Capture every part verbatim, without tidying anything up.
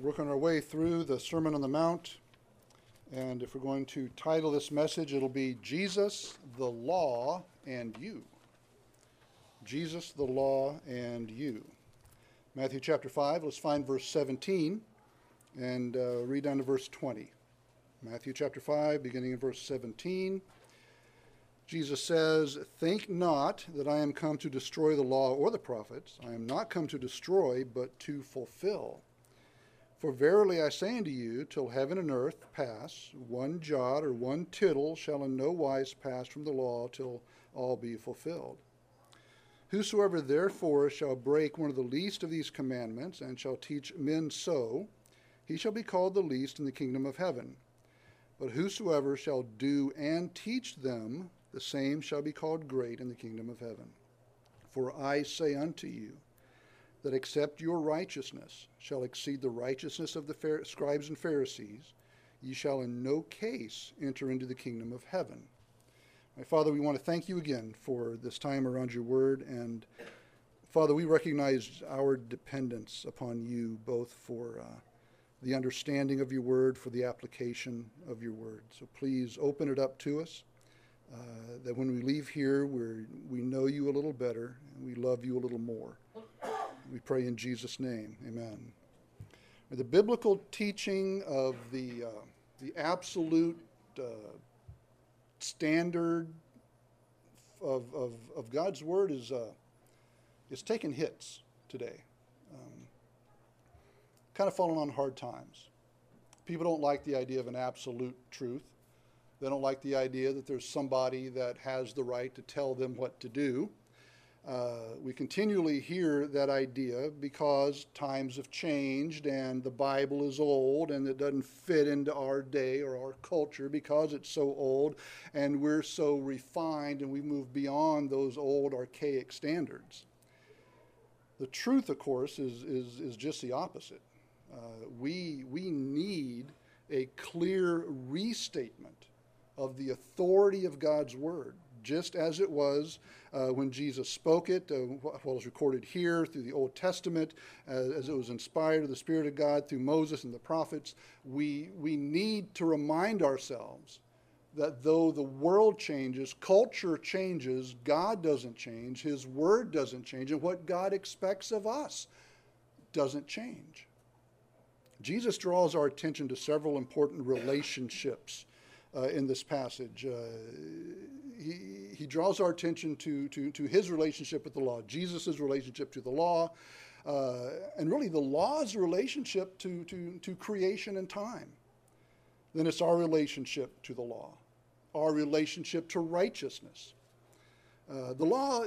working our way through the Sermon on the Mount, and if we're going to title this message, it'll be Jesus, the Law, and You. Jesus, the Law, and You. Matthew chapter five, let's find verse seventeen and uh, read down to verse twenty. Matthew chapter five, beginning in verse seventeen. Jesus says, "Think not that I am come to destroy the law or the prophets. I am not come to destroy, but to fulfill. For verily I say unto you, till heaven and earth pass, one jot or one tittle shall in no wise pass from the law till all be fulfilled. Whosoever therefore shall break one of the least of these commandments, and shall teach men so, he shall be called the least in the kingdom of heaven. But whosoever shall do and teach them, the same shall be called great in the kingdom of heaven. For I say unto you, that except your righteousness shall exceed the righteousness of the scribes and Pharisees, ye shall in no case enter into the kingdom of heaven." My Father, we want to thank you again for this time around your word. And Father, we recognize our dependence upon you, both for uh, the understanding of your word, for the application of your word. So please open it up to us, uh, that when we leave here, we're, we know you a little better, and we love you a little more. We pray in Jesus' name, amen. The biblical teaching of the, uh, the absolute uh, standard of, of, of God's word is, uh, is taking hits today. Um, kind of falling on hard times. People don't like the idea of an absolute truth. They don't like the idea that there's somebody that has the right to tell them what to do. Uh, we continually hear that idea because times have changed and the Bible is old and it doesn't fit into our day or our culture because it's so old and we're so refined and we move beyond those old archaic standards. The truth, of course, is, is, is just the opposite. Uh, we, we need a clear restatement of the authority of God's word, just as it was uh, when Jesus spoke it, uh, what was recorded here through the Old Testament, uh, as it was inspired of the Spirit of God through Moses and the prophets. We, we need to remind ourselves that though the world changes, culture changes, God doesn't change, his word doesn't change, and what God expects of us doesn't change. Jesus draws our attention to several important relationships Uh, in this passage. Uh, he, he draws our attention to, to, to his relationship with the law, Jesus' relationship to the law, uh, and really the law's relationship to, to, to creation and time. Then it's our relationship to the law, our relationship to righteousness. Uh, the law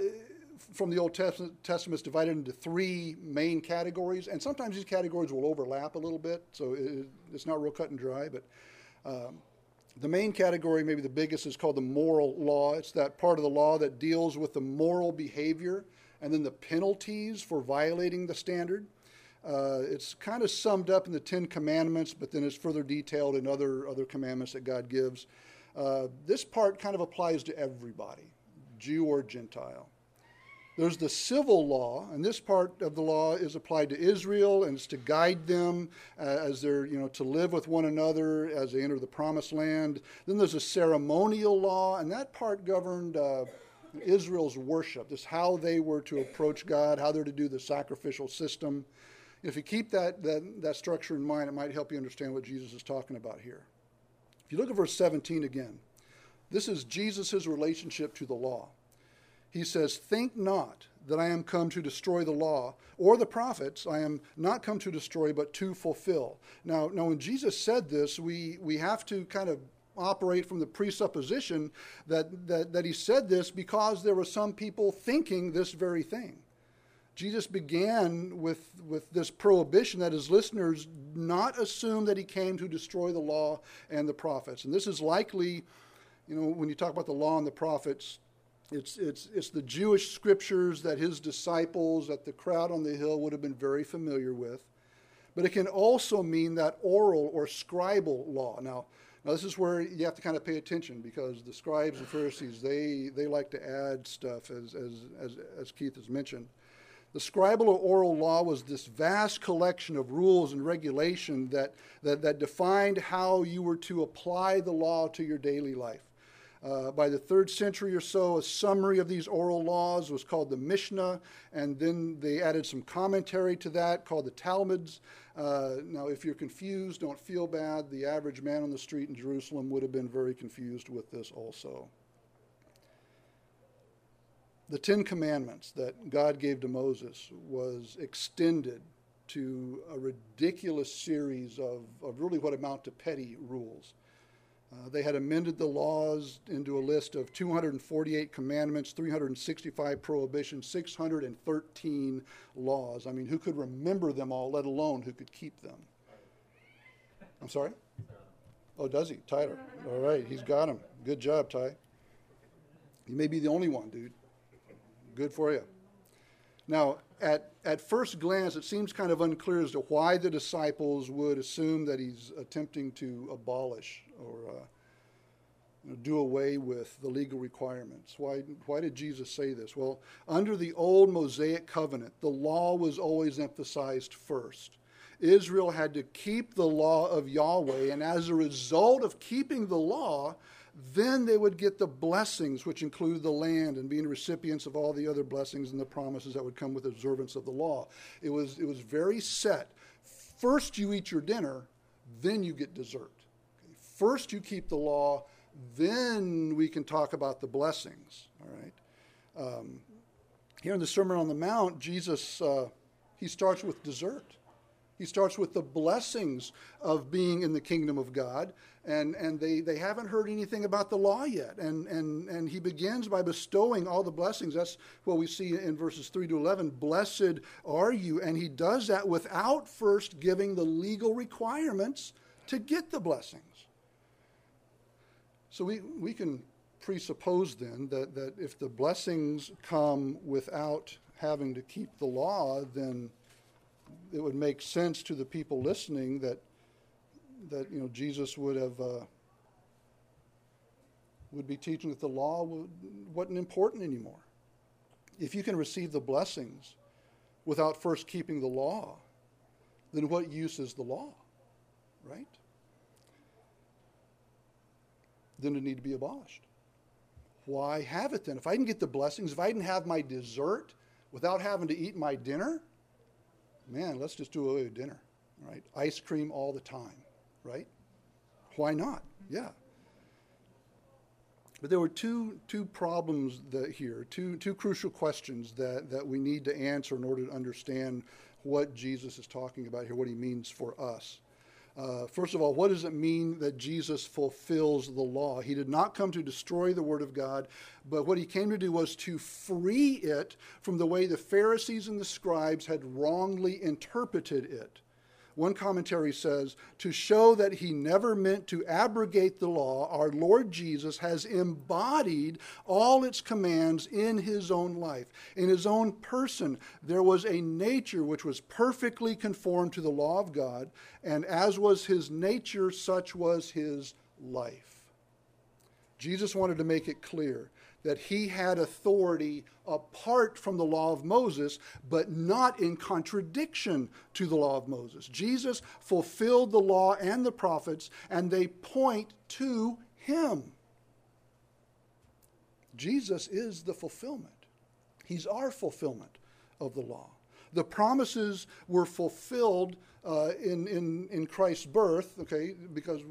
from the Old Testament is divided into three main categories, and sometimes these categories will overlap a little bit, so it, it's not real cut and dry, but um, the main category, maybe the biggest, is called the moral law. It's that part of the law that deals with the moral behavior and then the penalties for violating the standard. Uh, it's kind of summed up in the Ten Commandments, but then it's further detailed in other, other commandments that God gives. Uh, this part kind of applies to everybody, Jew or Gentile. There's the civil law, and this part of the law is applied to Israel, and it's to guide them uh, as they're, you know, to live with one another as they enter the promised land. Then there's a ceremonial law, and that part governed uh, Israel's worship. This is how they were to approach God, how they're to do the sacrificial system. If you keep that, that, that structure in mind, it might help you understand what Jesus is talking about here. If you look at verse seventeen again, this is Jesus' relationship to the law. He says, "Think not that I am come to destroy the law or the prophets. I am not come to destroy, but to fulfill." Now, now when Jesus said this, we, we have to kind of operate from the presupposition that, that, that he said this because there were some people thinking this very thing. Jesus began with, with this prohibition that his listeners not assume that he came to destroy the law and the prophets. And this is likely, you know, when you talk about the law and the prophets, It's, it's, it's the Jewish scriptures that his disciples, that the crowd on the hill would have been very familiar with. But it can also mean that oral or scribal law. Now, now this is where you have to kind of pay attention because the scribes and Pharisees, they, they like to add stuff, as, as, as, as Keith has mentioned. The scribal or oral law was this vast collection of rules and regulation that, that, that defined how you were to apply the law to your daily life. Uh, by the third century or so, a summary of these oral laws was called the Mishnah, and then they added some commentary to that called the Talmuds. Uh, now, if you're confused, don't feel bad. The average man on the street in Jerusalem would have been very confused with this also. The Ten Commandments that God gave to Moses was extended to a ridiculous series of, of really what amount to petty rules. Uh, they had amended the laws into a list of two hundred forty-eight commandments, three hundred sixty-five prohibitions, six hundred thirteen laws. I mean, who could remember them all, let alone who could keep them? I'm sorry? Oh, does he? Tyler. All right, he's got him. Good job, Ty. You may be the only one, dude. Good for you. Now, at, at first glance, it seems kind of unclear as to why the disciples would assume that he's attempting to abolish or uh, you know, do away with the legal requirements. Why, why did Jesus say this? Well, under the old Mosaic covenant, the law was always emphasized first. Israel had to keep the law of Yahweh, and as a result of keeping the law, then they would get the blessings, which include the land and being recipients of all the other blessings and the promises that would come with observance of the law. It was, it was very set. First you eat your dinner, then you get dessert. Okay? First you keep the law, then we can talk about the blessings. All right. Um, here in the Sermon on the Mount, Jesus, uh, he starts with dessert. He starts with the blessings of being in the kingdom of God, and, and they, they haven't heard anything about the law yet. And, and, and he begins by bestowing all the blessings. That's what we see in verses three to eleven. Blessed are you. And he does that without first giving the legal requirements to get the blessings. So we, we can presuppose then that, that if the blessings come without having to keep the law, then it would make sense to the people listening that that you know Jesus would have uh, would be teaching that the law would, wasn't important anymore. If you can receive the blessings without first keeping the law, then what use is the law, right? Then it need to be abolished. Why have it then? If I didn't get the blessings, if I didn't have my dessert without having to eat my dinner, man, let's just do away with dinner, right? Ice cream all the time, right? Why not? Yeah. But there were two two problems that here, two two crucial questions that, that we need to answer in order to understand what Jesus is talking about here, what he means for us. Uh, first of all, what does it mean that Jesus fulfills the law? He did not come to destroy the Word of God, but what he came to do was to free it from the way the Pharisees and the scribes had wrongly interpreted it. One commentary says, to show that he never meant to abrogate the law, our Lord Jesus has embodied all its commands in his own life. In his own person, there was a nature which was perfectly conformed to the law of God, and as was his nature, such was his life. Jesus wanted to make it clear that he had authority apart from the law of Moses, but not in contradiction to the law of Moses. Jesus fulfilled the law and the prophets, and they point to him. Jesus is the fulfillment. He's our fulfillment of the law. The promises were fulfilled uh, in, in, in Christ's birth, okay, because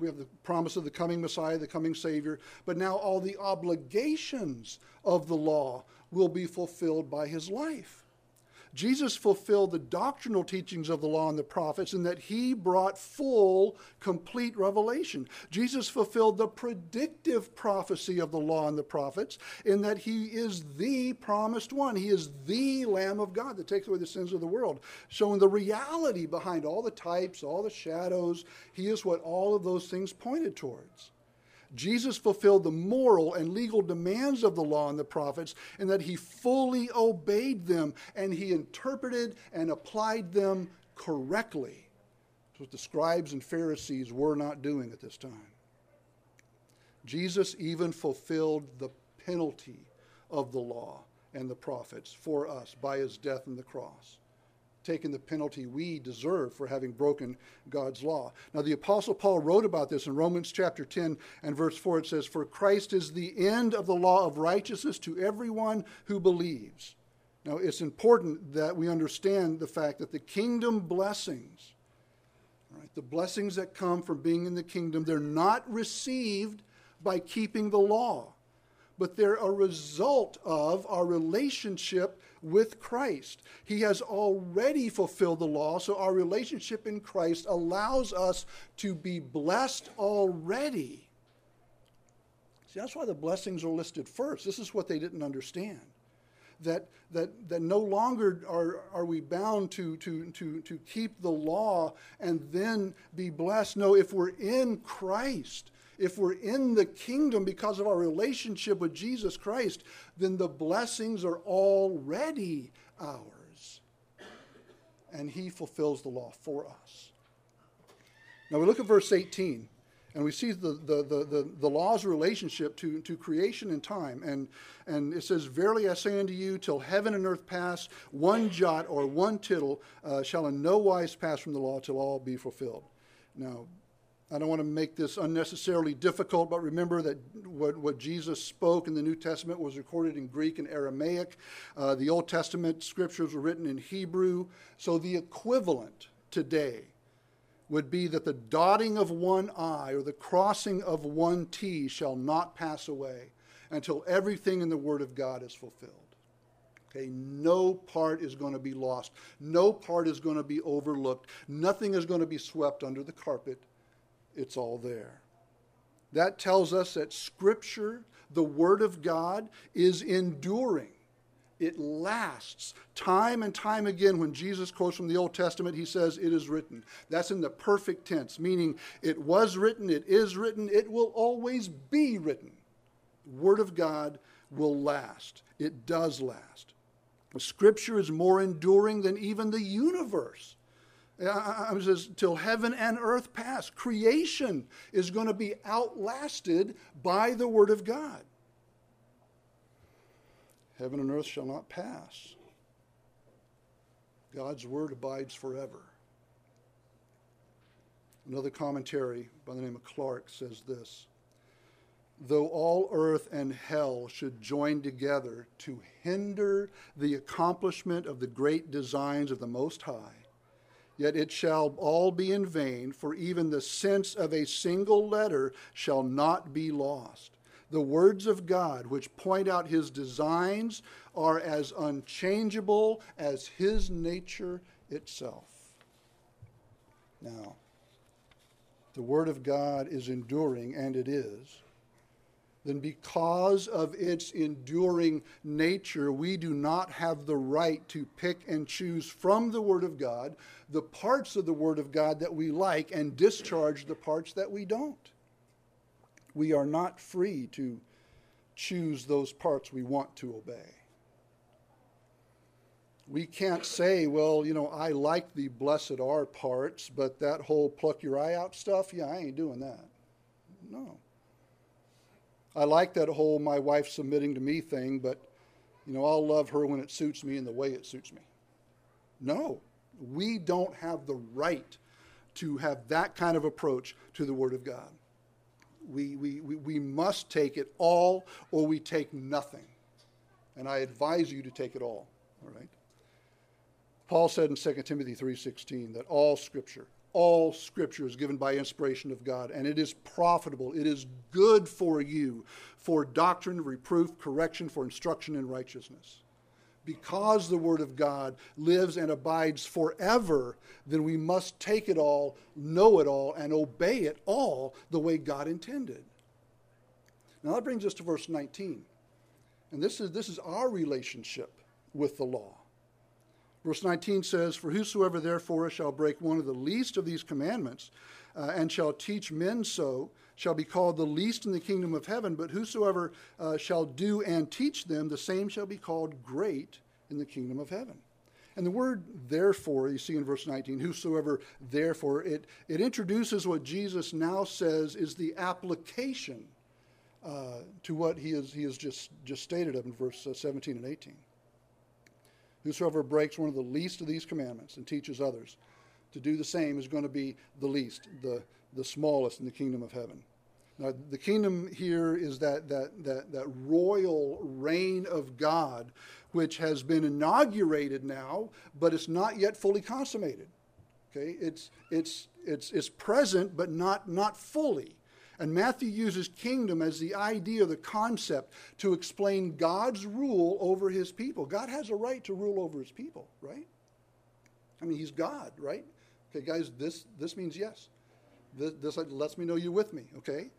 we have the promise of the coming Messiah, the coming Savior, but now all the obligations of the law will be fulfilled by his life. Jesus fulfilled the doctrinal teachings of the law and the prophets in that he brought full, complete revelation. Jesus fulfilled the predictive prophecy of the law and the prophets in that he is the promised one. He is the Lamb of God that takes away the sins of the world, showing the reality behind all the types, all the shadows. He is what all of those things pointed towards. Jesus fulfilled the moral and legal demands of the law and the prophets in that he fully obeyed them and he interpreted and applied them correctly. That's what the scribes and Pharisees were not doing at this time. Jesus even fulfilled the penalty of the law and the prophets for us by his death on the cross, taking the penalty we deserve for having broken God's law. Now, the Apostle Paul wrote about this in Romans chapter ten and verse four. It says, "For Christ is the end of the law of righteousness to everyone who believes." Now, it's important that we understand the fact that the kingdom blessings, right, the blessings that come from being in the kingdom, they're not received by keeping the law, but they're a result of our relationship with Christ. He has already fulfilled the law, so our relationship in Christ allows us to be blessed already. See, that's why the blessings are listed first. This is what they didn't understand. That that that no longer are are we bound to to to to keep the law and then be blessed. No, if we're in Christ, if we're in the kingdom because of our relationship with Jesus Christ, then the blessings are already ours. And he fulfills the law for us. Now we look at verse eighteen, and we see the, the, the, the, the law's relationship to, to creation and time. And, and it says, "Verily I say unto you, till heaven and earth pass, one jot or one tittle uh, shall in no wise pass from the law till all be fulfilled." Now, I don't want to make this unnecessarily difficult, but remember that what, what Jesus spoke in the New Testament was recorded in Greek and Aramaic. Uh, the Old Testament scriptures were written in Hebrew. So the equivalent today would be that the dotting of one I or the crossing of one T shall not pass away until everything in the Word of God is fulfilled. Okay, no part is going to be lost. No part is going to be overlooked. Nothing is going to be swept under the carpet. It's all there. That tells us that Scripture, the Word of God, is enduring. It lasts. Time and time again, when Jesus quotes from the Old Testament, he says, "It is written." That's in the perfect tense, meaning it was written, it is written, it will always be written. The Word of God will last. It does last. Scripture is more enduring than even the universe. It says, till heaven and earth pass. Creation is going to be outlasted by the Word of God. Heaven and earth shall not pass. God's Word abides forever. Another commentary by the name of Clark says this: "Though all earth and hell should join together to hinder the accomplishment of the great designs of the Most High, yet it shall all be in vain, for even the sense of a single letter shall not be lost. The words of God, which point out his designs, are as unchangeable as his nature itself." Now, the Word of God is enduring, and it is. Then because of its enduring nature, we do not have the right to pick and choose from the Word of God the parts of the Word of God that we like and discharge the parts that we don't. We are not free to choose those parts we want to obey. We can't say, well, you know, I like the blessed are parts, but that whole pluck your eye out stuff, yeah, I ain't doing that. No. I like that whole my wife submitting to me thing, but, you know, I'll love her when it suits me and the way it suits me. No, we don't have the right to have that kind of approach to the Word of God. We, we, we, we must take it all or we take nothing. And I advise you to take it all, all right? Paul said in Second Timothy three sixteen that all Scripture, all Scripture is given by inspiration of God, and it is profitable. It is good for you, for doctrine, reproof, correction, for instruction in righteousness. Because the Word of God lives and abides forever, then we must take it all, know it all, and obey it all the way God intended. Now that brings us to verse nineteen. And this is, this is our relationship with the law. Verse nineteen says, "For whosoever therefore shall break one of the least of these commandments, uh, and shall teach men so, shall be called the least in the kingdom of heaven. But whosoever uh, shall do and teach them, the same shall be called great in the kingdom of heaven." And the word therefore, you see in verse nineteen, whosoever therefore, it, it introduces what Jesus now says is the application uh, to what he is he has just just stated up in verse seventeen and eighteen. Whosoever breaks one of the least of these commandments and teaches others to do the same is going to be the least, the the smallest in the kingdom of heaven. Now, the kingdom here is that that that that royal reign of God, which has been inaugurated now, but it's not yet fully consummated. Okay, it's it's it's it's present, but not not fully. And Matthew uses kingdom as the idea, the concept, to explain God's rule over his people. God has a right to rule over his people, right? I mean, he's God, right? Okay, guys, this this means yes. This, this lets me know you're with me, okay?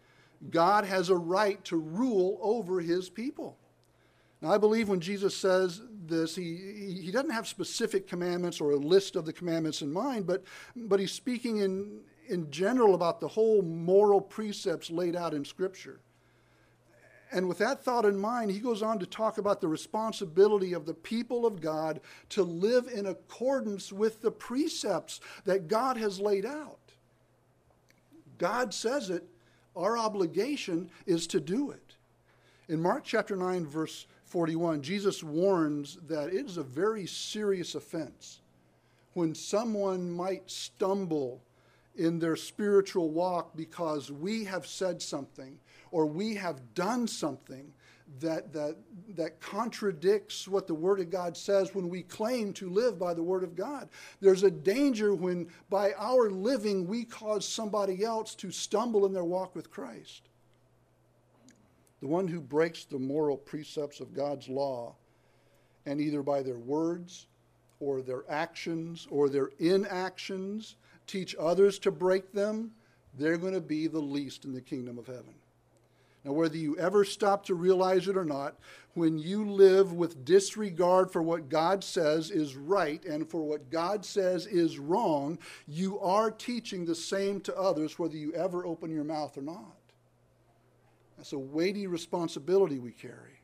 God has a right to rule over his people. Now, I believe when Jesus says this, he, he doesn't have specific commandments or a list of the commandments in mind, but, but he's speaking in... in general about the whole moral precepts laid out in Scripture. And with that thought in mind, he goes on to talk about the responsibility of the people of God to live in accordance with the precepts that God has laid out. God says it, our obligation is to do it. In Mark chapter nine, verse forty-one, Jesus warns that it is a very serious offense when someone might stumble in their spiritual walk because we have said something or we have done something that that that contradicts what the Word of God says when we claim to live by the Word of God. There's a danger when by our living we cause somebody else to stumble in their walk with Christ. The one who breaks the moral precepts of God's law, and either by their words or their actions or their inactions teach others to break them, they're going to be the least in the kingdom of heaven. Now, whether you ever stop to realize it or not, when you live with disregard for what God says is right and for what God says is wrong, you are teaching the same to others whether you ever open your mouth or not. That's a weighty responsibility we carry.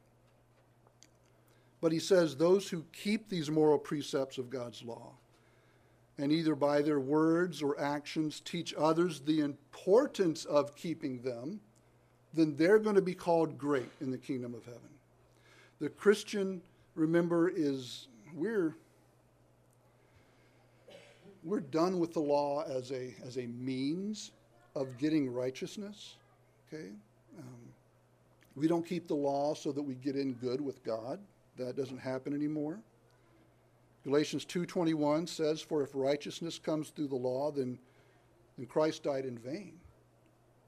But he says those who keep these moral precepts of God's law and either by their words or actions teach others the importance of keeping them, then they're going to be called great in the kingdom of heaven. The Christian, remember, is we're we're done with the law as a as a means of getting righteousness. Okay, um, we don't keep the law so that we get in good with God. That doesn't happen anymore. Galatians two twenty-one says, for if righteousness comes through the law, then, then Christ died in vain.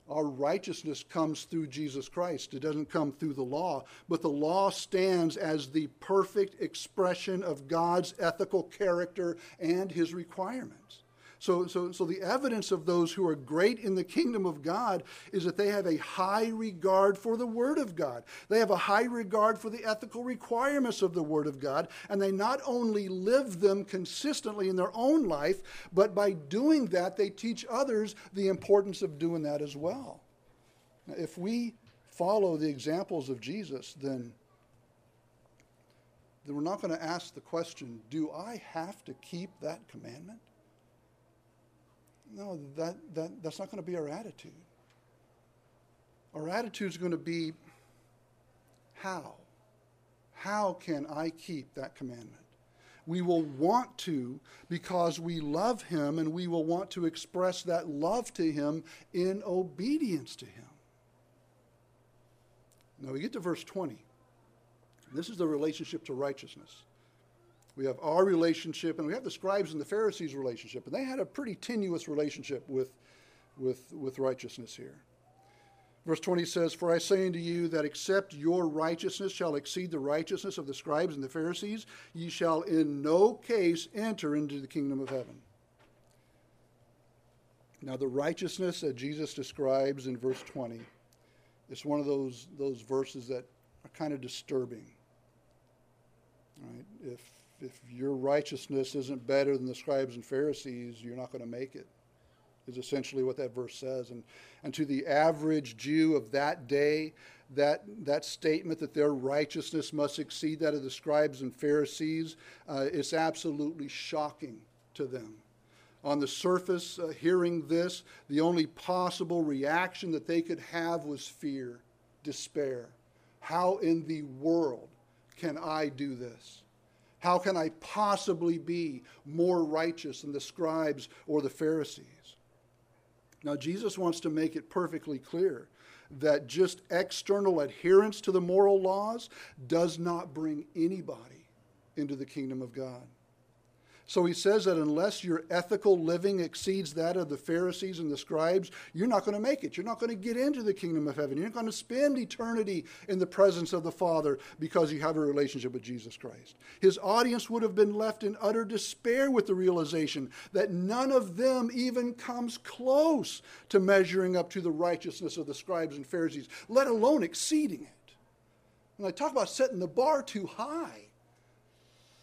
Our righteousness comes through Jesus Christ. It doesn't come through the law, but the law stands as the perfect expression of God's ethical character and his requirements. So, so, so the evidence of those who are great in the kingdom of God is that they have a high regard for the Word of God. They have a high regard for the ethical requirements of the Word of God, and they not only live them consistently in their own life, but by doing that, they teach others the importance of doing that as well. Now, if we follow the examples of Jesus, then, then we're not going to ask the question, do I have to keep that commandment? No, that, that, that's not going to be our attitude. Our attitude is going to be, how? How can I keep that commandment? We will want to because we love him, and we will want to express that love to him in obedience to him. Now we get to verse twenty. This is the relationship to righteousness. We have our relationship, and we have the scribes and the Pharisees' relationship, and they had a pretty tenuous relationship with, with, with righteousness here. Verse twenty says, for I say unto you that except your righteousness shall exceed the righteousness of the scribes and the Pharisees, ye shall in no case enter into the kingdom of heaven. Now the righteousness that Jesus describes in verse twenty is one of those, those verses that are kind of disturbing. All right, if... If your righteousness isn't better than the scribes and Pharisees, you're not going to make it, is essentially what that verse says. And, and to the average Jew of that day, that, that statement that their righteousness must exceed that of the scribes and Pharisees, uh, it's absolutely shocking to them. On the surface, uh, hearing this, the only possible reaction that they could have was fear. despair. How in the world can I do this? How can I possibly be more righteous than the scribes or the Pharisees? Now, Jesus wants to make it perfectly clear that just external adherence to the moral laws does not bring anybody into the kingdom of God. So he says that unless your ethical living exceeds that of the Pharisees and the scribes, you're not going to make it. You're not going to get into the kingdom of heaven. You're not going to spend eternity in the presence of the Father because you have a relationship with Jesus Christ. His audience would have been left in utter despair with the realization that none of them even comes close to measuring up to the righteousness of the scribes and Pharisees, let alone exceeding it. And I talk about setting the bar too high.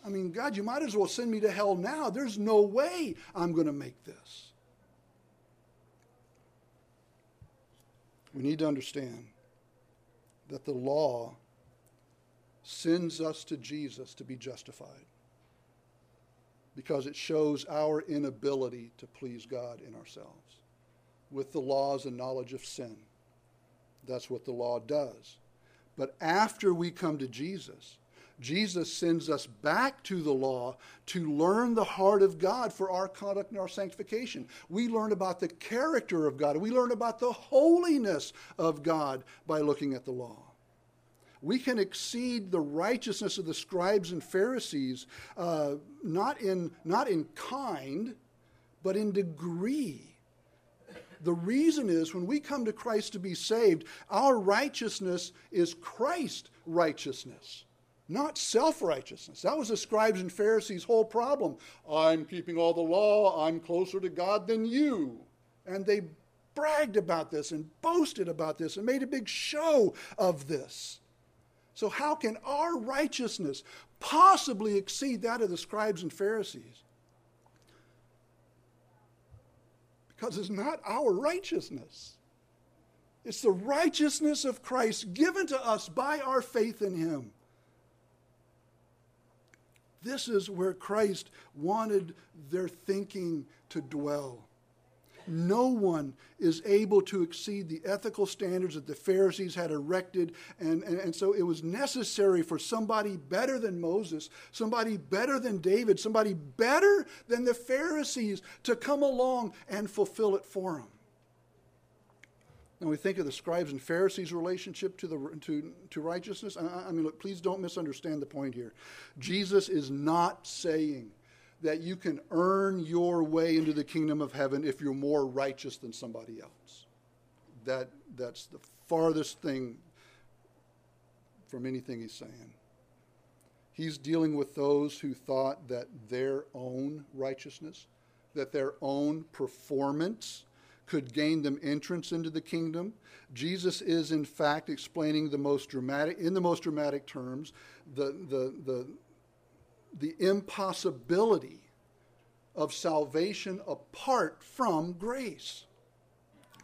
I mean, God, you might as well send me to hell now. There's no way I'm going to make this. We need to understand that the law sends us to Jesus to be justified because it shows our inability to please God in ourselves. With the laws and knowledge of sin, that's what the law does. But after we come to Jesus, Jesus sends us back to the law to learn the heart of God for our conduct and our sanctification. We learn about the character of God. We learn about the holiness of God by looking at the law. We can exceed the righteousness of the scribes and Pharisees, uh, not in, not in kind, but in degree. The reason is when we come to Christ to be saved, our righteousness is Christ's righteousness. Not self-righteousness. That was the scribes and Pharisees' whole problem. I'm keeping all the law. I'm closer to God than you. And they bragged about this and boasted about this and made a big show of this. So how can our righteousness possibly exceed that of the scribes and Pharisees? Because it's not our righteousness. It's the righteousness of Christ given to us by our faith in him. This is where Christ wanted their thinking to dwell. No one is able to exceed the ethical standards that the Pharisees had erected, and, and, and so it was necessary for somebody better than Moses, somebody better than David, somebody better than the Pharisees to come along and fulfill it for them. And we think of the scribes and Pharisees' relationship to, the, to, to righteousness. I, I mean, look, please don't misunderstand the point here. Jesus is not saying that you can earn your way into the kingdom of heaven if you're more righteous than somebody else. That, that's the farthest thing from anything he's saying. He's dealing with those who thought that their own righteousness, that their own performance could gain them entrance into the kingdom. Jesus is, in fact, explaining the most dramatic, in the most dramatic terms, the, the, the, the impossibility of salvation apart from grace.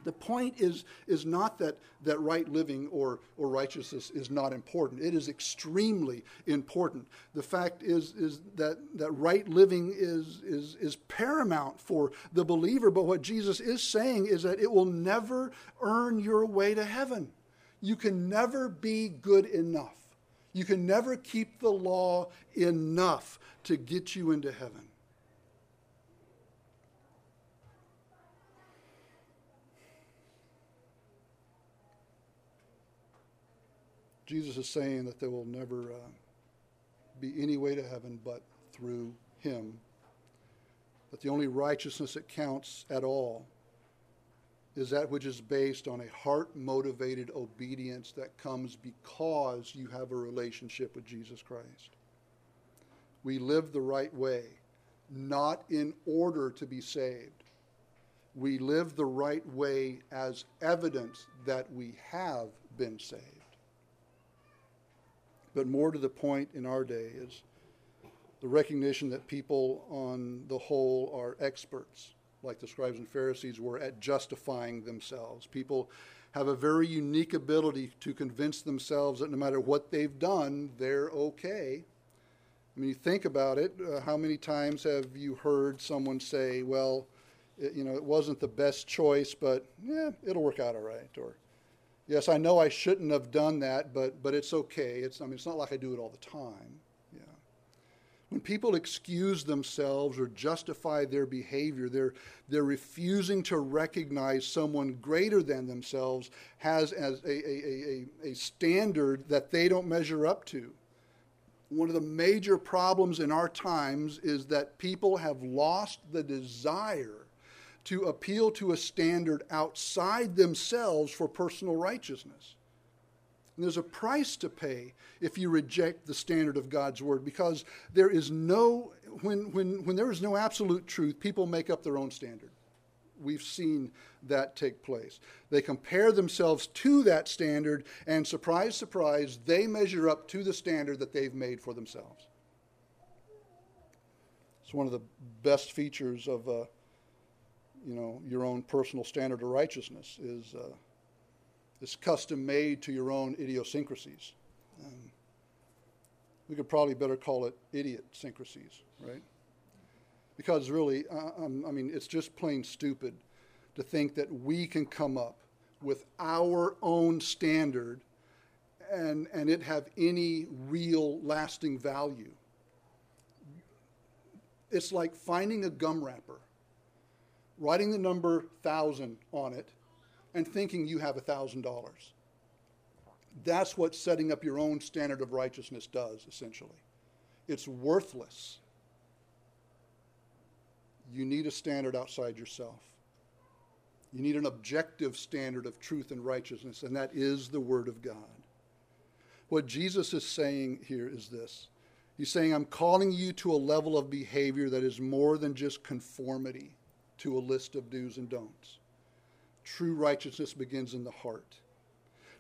The point is, is not that, that right living or, or righteousness is not important. It is extremely important. The fact is, is that, that right living is, is, is paramount for the believer. But what Jesus is saying is that it will never earn your way to heaven. You can never be good enough. You can never keep the law enough to get you into heaven. Jesus is saying that there will never uh, be any way to heaven but through him. That the only righteousness that counts at all is that which is based on a heart-motivated obedience that comes because you have a relationship with Jesus Christ. We live the right way, not in order to be saved. We live the right way as evidence that we have been saved. But more to the point in our day is the recognition that people on the whole are experts, like the scribes and Pharisees were, at justifying themselves. People have a very unique ability to convince themselves that no matter what they've done, they're okay. I mean, you think about it, uh, how many times have you heard someone say, well, it, you know, it wasn't the best choice, but yeah, it'll work out all right, or yes, I know I shouldn't have done that, but, but it's okay. It's, I mean, it's not like I do it all the time. Yeah. When people excuse themselves or justify their behavior, they're, they're refusing to recognize someone greater than themselves has as a, a, a, a standard that they don't measure up to. One of the major problems in our times is that people have lost the desire to appeal to a standard outside themselves for personal righteousness. And there's a price to pay if you reject the standard of God's word, because there is no, when, when, when there is no absolute truth, people make up their own standard. We've seen that take place. They compare themselves to that standard, and surprise, surprise, they measure up to the standard that they've made for themselves. It's one of the best features of, uh, you know, your own personal standard of righteousness is uh, is custom made to your own idiosyncrasies. Um, we could probably better call it idiot-syncrasies, right? Because really, um, I mean, it's just plain stupid to think that we can come up with our own standard and, and it have any real lasting value. It's like finding a gum wrapper, writing the number one thousand on it, and thinking you have one thousand dollars. That's what setting up your own standard of righteousness does, essentially. It's worthless. You need a standard outside yourself. You need an objective standard of truth and righteousness, and that is the Word of God. What Jesus is saying here is this. He's saying, I'm calling you to a level of behavior that is more than just conformity to a list of do's and don'ts. True righteousness begins in the heart.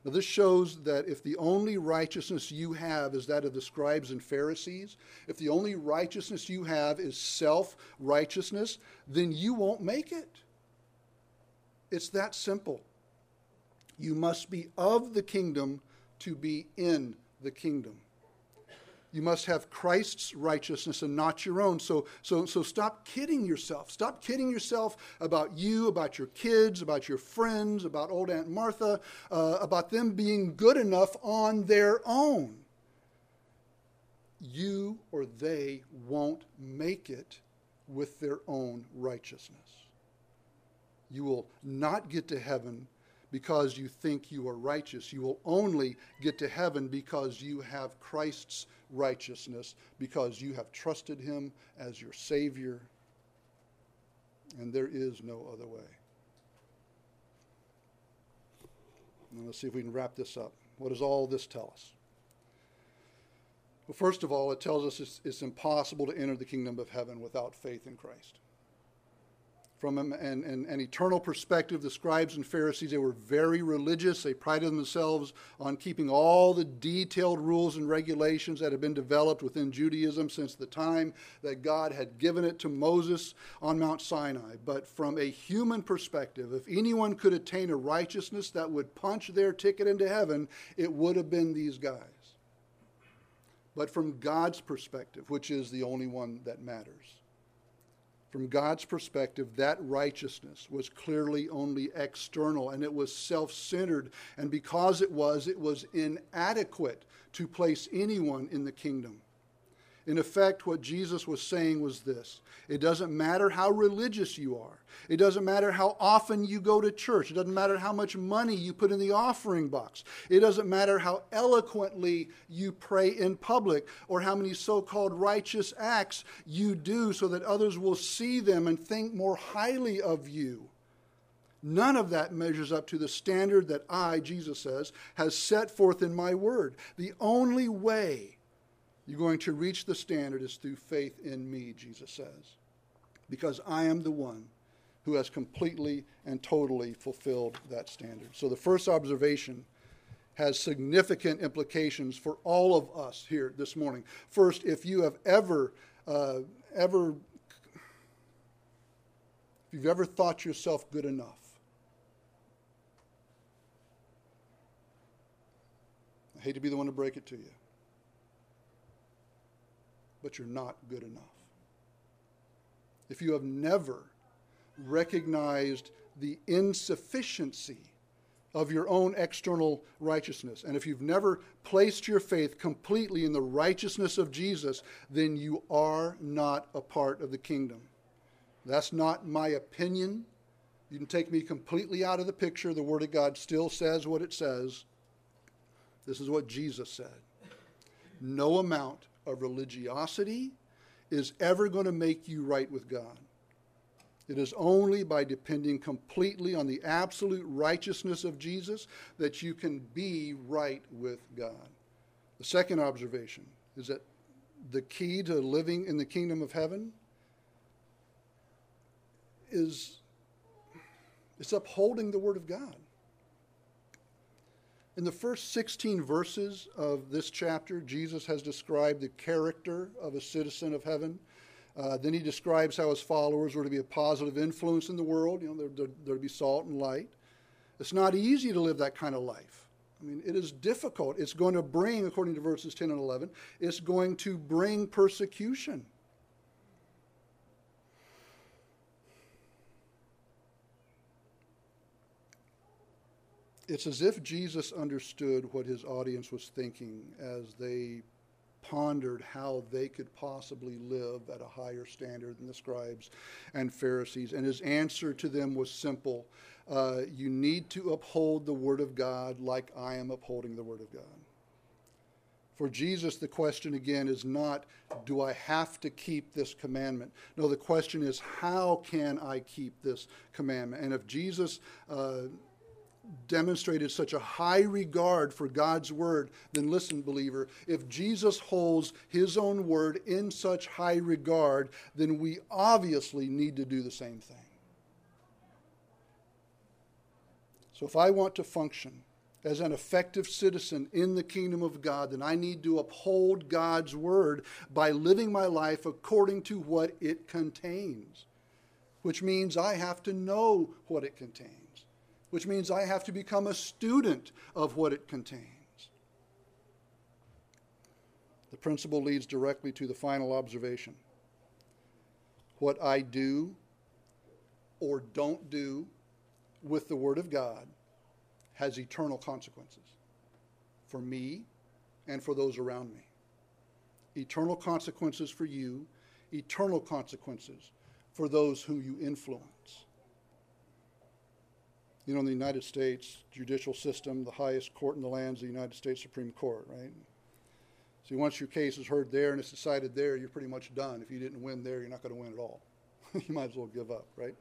Now, this shows that if the only righteousness you have is that of the scribes and Pharisees, if the only righteousness you have is self-righteousness, then you won't make it. It's that simple. You must be of the kingdom to be in the kingdom. You must have Christ's righteousness and not your own. So, so, so stop kidding yourself. Stop kidding yourself about you, about your kids, about your friends, about old Aunt Martha, uh, about them being good enough on their own. You or they won't make it with their own righteousness. You will not get to heaven because you think you are righteous. You will only get to heaven because you have Christ's righteousness, because you have trusted him as your Savior, and there is no other way. Now let's see if we can wrap this up. What does all this tell us? Well, first of all, it tells us it's, it's impossible to enter the kingdom of heaven without faith in Christ. From an, an, an eternal perspective, the scribes and Pharisees, they were very religious. They prided themselves on keeping all the detailed rules and regulations that had been developed within Judaism since the time that God had given it to Moses on Mount Sinai. But from a human perspective, if anyone could attain a righteousness that would punch their ticket into heaven, it would have been these guys. But from God's perspective, which is the only one that matters, from God's perspective, that righteousness was clearly only external, and it was self-centered. And because it was, it was inadequate to place anyone in the kingdom. In effect, what Jesus was saying was this. It doesn't matter how religious you are. It doesn't matter how often you go to church. It doesn't matter how much money you put in the offering box. It doesn't matter how eloquently you pray in public or how many so-called righteous acts you do so that others will see them and think more highly of you. None of that measures up to the standard that I, Jesus says, has set forth in my word. The only way you're going to reach the standard is through faith in me, Jesus says, because I am the one who has completely and totally fulfilled that standard. So the first observation has significant implications for all of us here this morning. First, if you have ever, uh, ever, if you've ever thought yourself good enough, I hate to be the one to break it to you, but you're not good enough. If you have never recognized the insufficiency of your own external righteousness. And if you've never placed your faith completely in the righteousness of Jesus, then you are not a part of the kingdom. That's not my opinion. You can take me completely out of the picture. The Word of God still says what it says. This is what Jesus said. No amount of religiosity is ever going to make you right with God. It is only by depending completely on the absolute righteousness of Jesus that you can be right with God. The second observation is that the key to living in the kingdom of heaven is it's upholding the Word of God. In the first sixteen verses of this chapter, Jesus has described the character of a citizen of heaven. Uh, then he describes how his followers were to be a positive influence in the world. You know, they're, they're, they're to be salt and light. It's not easy to live that kind of life. I mean, it is difficult. It's going to bring, according to verses ten and eleven, it's going to bring persecution. It's as if Jesus understood what his audience was thinking as they pondered how they could possibly live at a higher standard than the scribes and Pharisees. And his answer to them was simple. Uh, you need to uphold the Word of God like I am upholding the Word of God. For Jesus, the question again is not, do I have to keep this commandment? No, the question is, how can I keep this commandment? And if Jesus... Uh, demonstrated such a high regard for God's Word, then listen, believer, if Jesus holds his own Word in such high regard, then we obviously need to do the same thing. So if I want to function as an effective citizen in the kingdom of God, then I need to uphold God's Word by living my life according to what it contains, which means I have to know what it contains. Which means I have to become a student of what it contains. The principle leads directly to the final observation. What I do or don't do with the Word of God has eternal consequences for me and for those around me. Eternal consequences for you, eternal consequences for those who you influence. You know, in the United States judicial system, the highest court in the land is the United States Supreme Court, right? So once your case is heard there and it's decided there, you're pretty much done. If you didn't win there, you're not going to win at all. You might as well give up, right?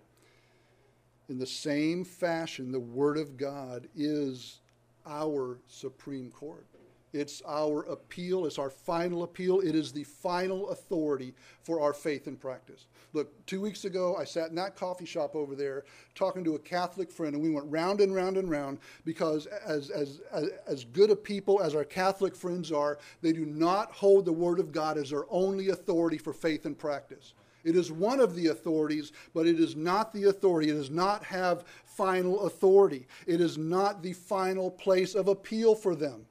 In the same fashion, the Word of God is our Supreme Court. It's our appeal. It's our final appeal. It is the final authority for our faith and practice. Look, two weeks ago, I sat in that coffee shop over there talking to a Catholic friend, and we went round and round and round because as, as, as, as good a people as our Catholic friends are, they do not hold the Word of God as their only authority for faith and practice. It is one of the authorities, but it is not the authority. It does not have final authority. It is not the final place of appeal for them.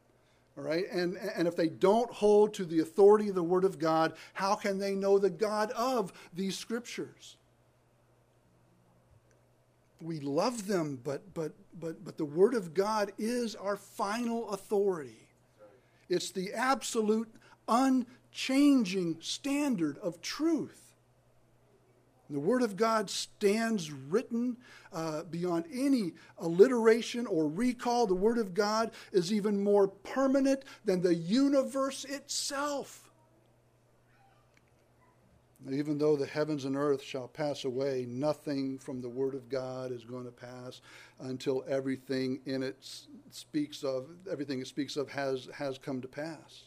All right, and, and if they don't hold to the authority of the Word of God, how can they know the God of these Scriptures? We love them, but, but, but, but the Word of God is our final authority. It's the absolute, unchanging standard of truth. The Word of God stands written uh, beyond any alliteration or recall. The Word of God is even more permanent than the universe itself. Even though the heavens and earth shall pass away, nothing from the Word of God is going to pass until everything in it speaks of, everything it speaks of has, has come to pass.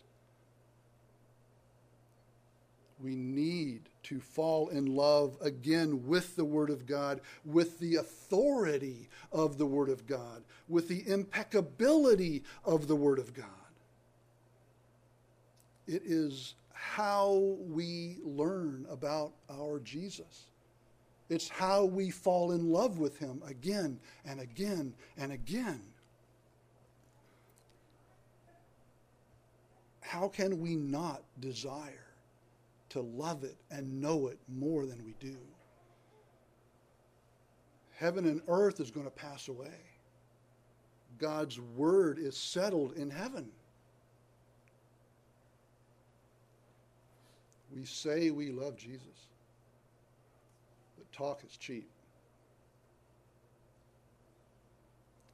We need to fall in love again with the Word of God, with the authority of the Word of God, with the impeccability of the Word of God. It is how we learn about our Jesus. It's how we fall in love with Him again and again and again. How can we not desire to love it and know it more than we do? Heaven and earth is going to pass away. God's word is settled in heaven. We say we love Jesus, but talk is cheap.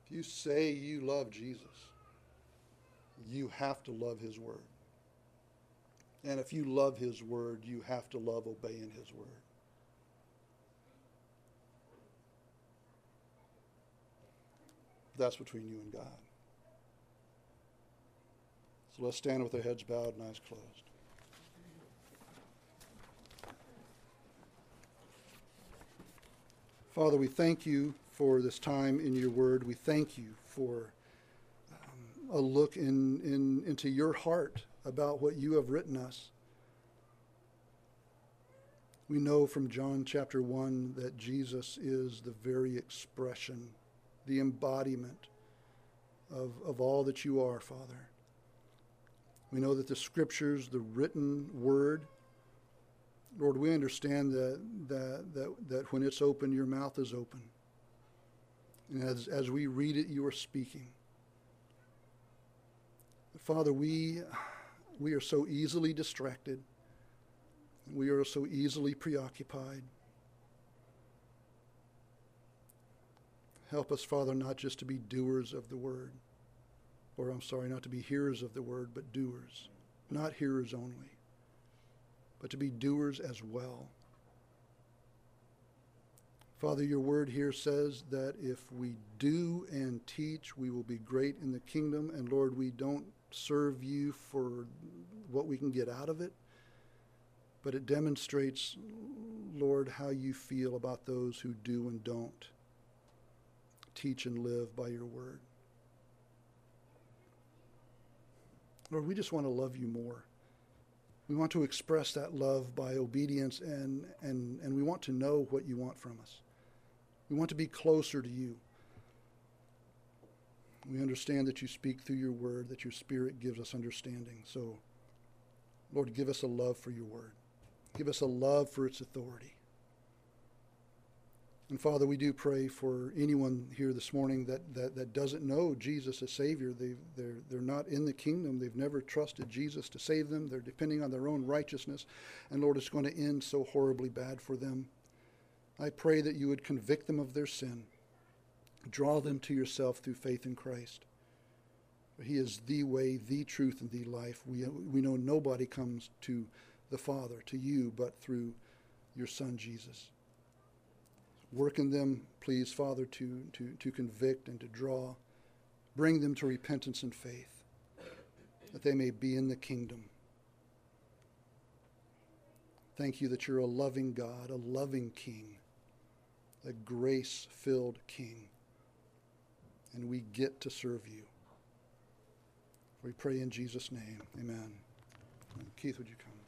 If you say you love Jesus, you have to love his word. And if you love his word, you have to love obeying his word. That's between you and God. So let's stand with our heads bowed and eyes closed. Father, we thank you for this time in your word. We thank you for um, a look in, in, into your heart about what you have written us. We know from John chapter one that Jesus is the very expression, the embodiment of, of all that you are, Father. We know that the scriptures, the written word, Lord, we understand that, that, that, that when it's open, your mouth is open. And as, as we read it, you are speaking. But Father, we, we are so easily distracted. We are so easily preoccupied. Help us, Father, not just to be doers of the word, or I'm sorry, not to be hearers of the word, but doers, not hearers only, but to be doers as well. Father, your word here says that if we do and teach, we will be great in the kingdom. And Lord, we don't serve you for what we can get out of it, but it demonstrates, Lord, how you feel about those who do and don't teach and live by your word. Lord, we just want to love you more. We want to express that love by obedience, and, and, and we want to know what you want from us. We want to be closer to you. We understand that you speak through your word, that your spirit gives us understanding. So, Lord, give us a love for your word. Give us a love for its authority. And, Father, we do pray for anyone here this morning that, that, that doesn't know Jesus as Savior. They've, they're, they're not in the kingdom. They've never trusted Jesus to save them. They're depending on their own righteousness. And, Lord, it's going to end so horribly bad for them. I pray that you would convict them of their sin. Draw them to yourself through faith in Christ. He is the way, the truth, and the life. We, we know nobody comes to the Father, to you, but through your Son, Jesus. Work in them, please, Father, to, to, to convict and to draw. Bring them to repentance and faith, that they may be in the kingdom. Thank you that you're a loving God, a loving King, a grace-filled King. And we get to serve you. We pray in Jesus' name. Amen. Keith, would you come?